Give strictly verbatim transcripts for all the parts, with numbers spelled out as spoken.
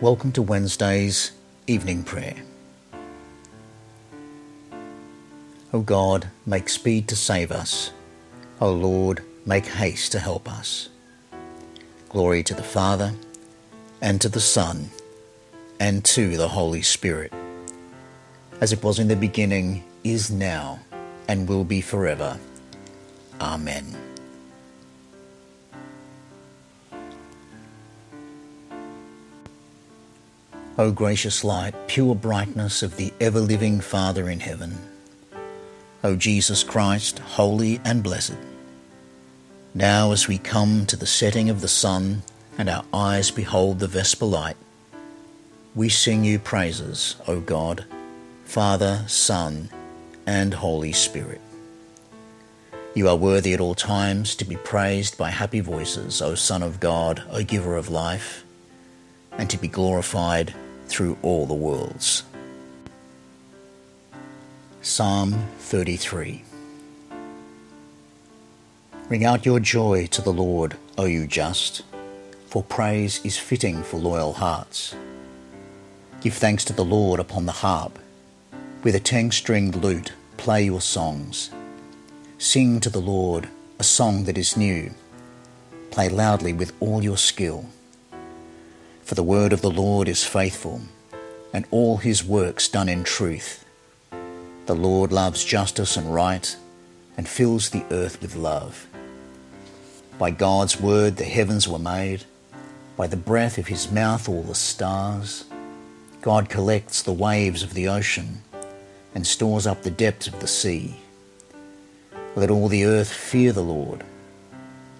Welcome to Wednesday's evening prayer. O God, make speed to save us. O Lord, make haste to help us. Glory to the Father, and to the Son, and to the Holy Spirit, as it was in the beginning, is now, and will be forever. Amen. O gracious light, pure brightness of the ever-living Father in heaven, O Jesus Christ, holy and blessed, now as we come to the setting of the sun and our eyes behold the vesper light, we sing you praises, O God, Father, Son, and Holy Spirit. You are worthy at all times to be praised by happy voices, O Son of God, O Giver of life, and to be glorified through all the worlds. Psalm thirty-three. Ring out your joy to the Lord, O you just, for praise is fitting for loyal hearts. Give thanks to the Lord upon the harp. With a ten-stringed lute, play your songs. Sing to the Lord a song that is new. Play loudly with all your skill. For the word of the Lord is faithful, and all his works done in truth. The Lord loves justice and right, and fills the earth with love. By God's word the heavens were made, by the breath of his mouth all the stars. God collects the waves of the ocean, and stores up the depths of the sea. Let all the earth fear the Lord.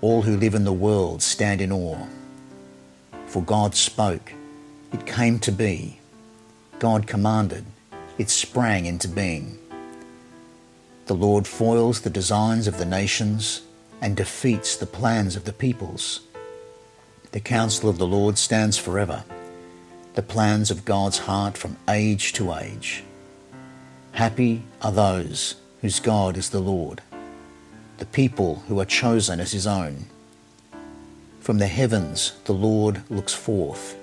All who live in the world stand in awe. For God spoke, it came to be. God commanded, it sprang into being. The Lord foils the designs of the nations and defeats the plans of the peoples. The counsel of the Lord stands forever, the plans of God's heart from age to age. Happy are those whose God is the Lord, the people who are chosen as his own. From the heavens the Lord looks forth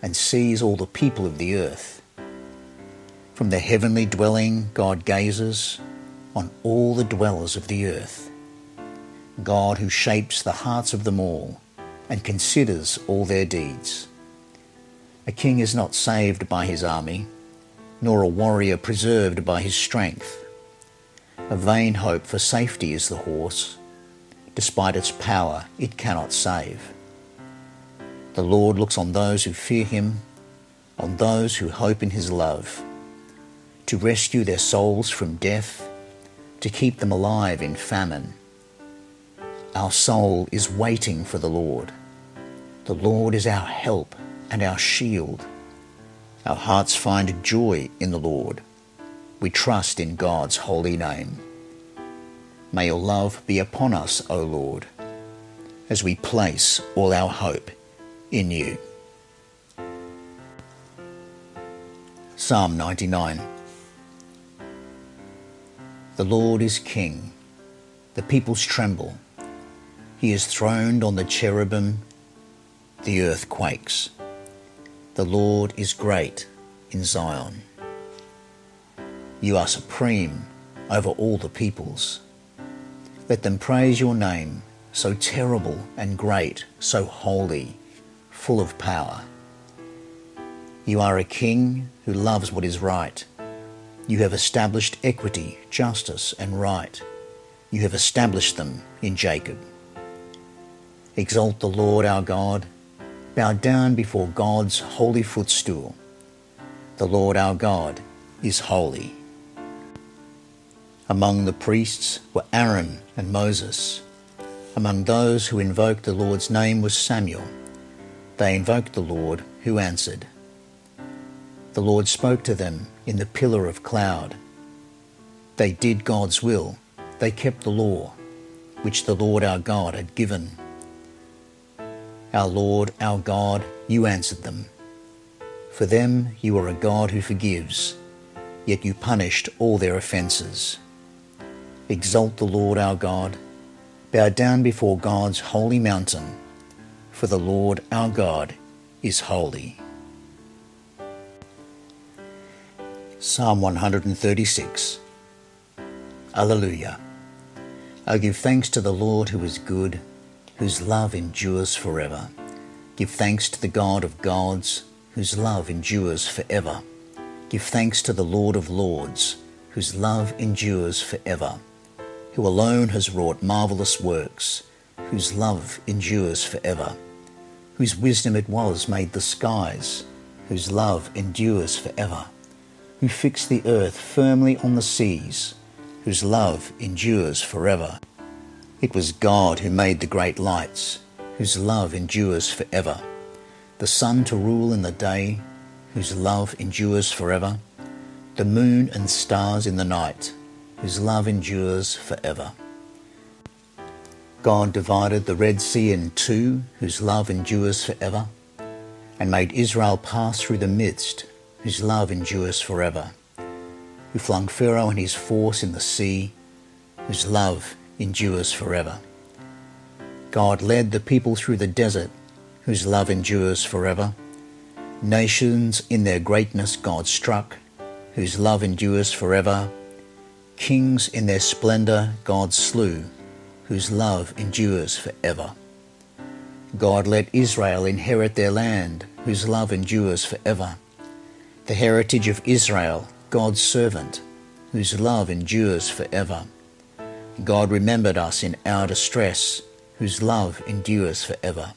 and sees all the people of the earth. From the heavenly dwelling God gazes on all the dwellers of the earth. God who shapes the hearts of them all and considers all their deeds. A king is not saved by his army, nor a warrior preserved by his strength. A vain hope for safety is the horse. Despite its power, it cannot save. The Lord looks on those who fear him, on those who hope in his love, to rescue their souls from death, to keep them alive in famine. Our soul is waiting for the Lord. The Lord is our help and our shield. Our hearts find joy in the Lord. We trust in God's holy name. May your love be upon us, O Lord, as we place all our hope in you. Psalm ninety-nine. The Lord is king, the peoples tremble. He is throned on the cherubim, the earth quakes. The Lord is great in Zion. You are supreme over all the peoples. Let them praise your name, so terrible and great, so holy, full of power. You are a king who loves what is right. You have established equity, justice, and right. You have established them in Jacob. Exalt the Lord our God. Bow down before God's holy footstool. The Lord our God is holy. Among the priests were Aaron and Moses. Among those who invoked the Lord's name was Samuel. They invoked the Lord, who answered. The Lord spoke to them in the pillar of cloud. They did God's will. They kept the law, which the Lord our God had given. Our Lord, our God, you answered them. For them you are a God who forgives, yet you punished all their offences. Exalt the Lord our God. Bow down before God's holy mountain, for the Lord our God is holy. Psalm one hundred thirty-six. Alleluia. I give thanks to the Lord who is good, whose love endures forever. Give thanks to the God of gods, whose love endures forever. Give thanks to the Lord of lords, whose love endures forever. Who alone has wrought marvellous works, whose love endures forever. Whose wisdom it was made the skies, whose love endures forever. Who fixed the earth firmly on the seas, whose love endures forever. It was God who made the great lights, whose love endures forever. The sun to rule in the day, whose love endures forever. The moon and stars in the night, whose love endures forever. God divided the Red Sea in two, whose love endures forever, and made Israel pass through the midst, whose love endures forever. Who flung Pharaoh and his force in the sea, whose love endures forever. God led the people through the desert, whose love endures forever. Nations in their greatness God struck, whose love endures forever. Kings in their splendor God slew, whose love endures forever. God let Israel inherit their land, whose love endures forever. The heritage of Israel, God's servant, whose love endures forever. God remembered us in our distress, whose love endures forever.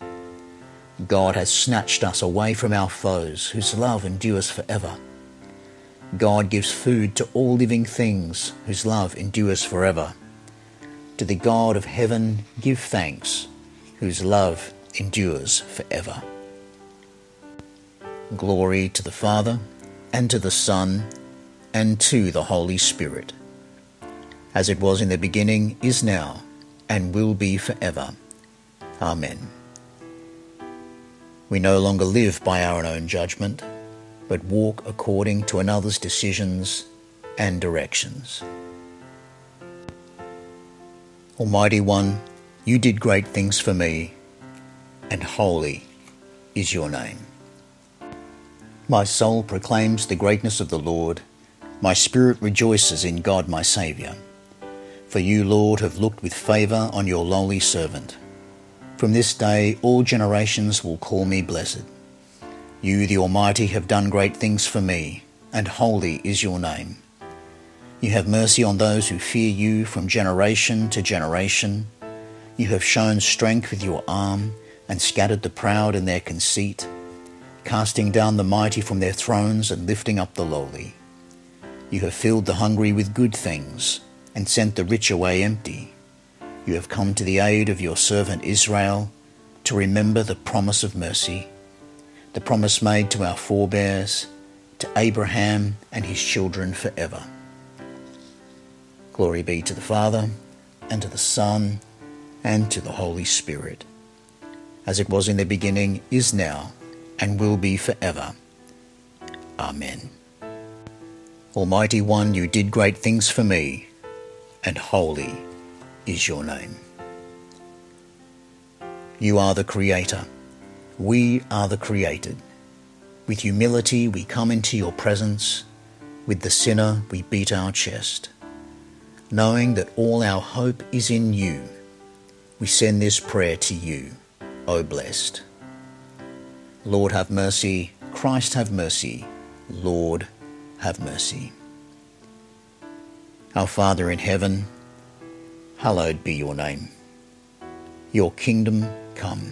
God has snatched us away from our foes, whose love endures forever. God gives food to all living things, whose love endures forever. To the God of heaven give thanks, whose love endures forever. Glory to the Father, and to the Son, and to the Holy Spirit, as it was in the beginning, is now, and will be forever. Amen. We no longer live by our own judgment, but walk according to another's decisions and directions. Almighty One, you did great things for me, and holy is your name. My soul proclaims the greatness of the Lord. My spirit rejoices in God my Saviour. For you, Lord, have looked with favour on your lowly servant. From this day all generations will call me blessed. You, the Almighty, have done great things for me, and holy is your name. You have mercy on those who fear you from generation to generation. You have shown strength with your arm, and scattered the proud in their conceit, casting down the mighty from their thrones and lifting up the lowly. You have filled the hungry with good things and sent the rich away empty. You have come to the aid of your servant Israel to remember the promise of mercy, the promise made to our forebears, to Abraham and his children forever. Glory be to the Father, and to the Son, and to the Holy Spirit, as it was in the beginning, is now, and will be forever. Amen. Almighty One, you did great things for me, and holy is your name. You are the Creator. We are the created. With humility we come into your presence. With the sinner we beat our chest. Knowing that all our hope is in you, we send this prayer to you, O blessed. Lord, have mercy. Christ, have mercy. Lord, have mercy. Our Father in heaven, hallowed be your name. Your kingdom come.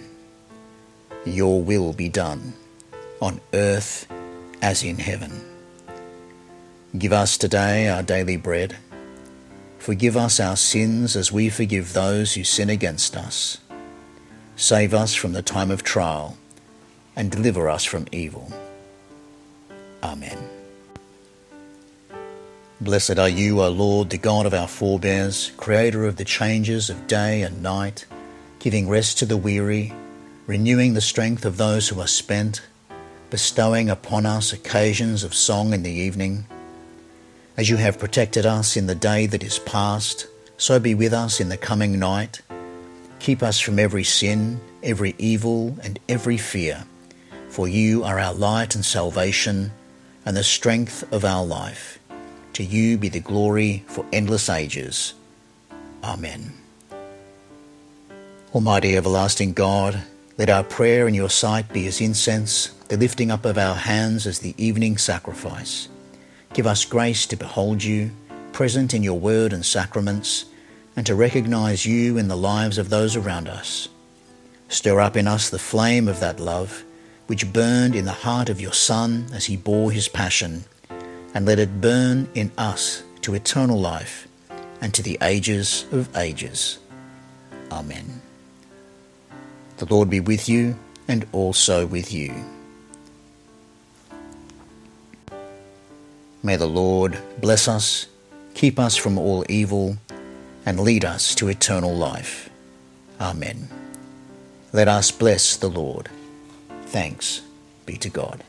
Your will be done, on earth as in heaven. Give us today our daily bread. Forgive us our sins as we forgive those who sin against us. Save us from the time of trial, and deliver us from evil. Amen. Blessed are you, O Lord, the God of our forebears, creator of the changes of day and night, giving rest to the weary, renewing the strength of those who are spent, bestowing upon us occasions of song in the evening. As you have protected us in the day that is past, so be with us in the coming night. Keep us from every sin, every evil, and every fear, for you are our light and salvation. and the strength of our life. To you be the glory for endless ages. Amen. Almighty everlasting God, let our prayer in your sight be as incense, the lifting up of our hands as the evening sacrifice. Give us grace to behold you, present in your word and sacraments, and to recognize you in the lives of those around us. Stir up in us the flame of that love, which burned in the heart of your Son as he bore his passion, and let it burn in us to eternal life and to the ages of ages. Amen. The Lord be with you, and also with you. May the Lord bless us, keep us from all evil, and lead us to eternal life. Amen. Let us bless the Lord. Thanks be to God.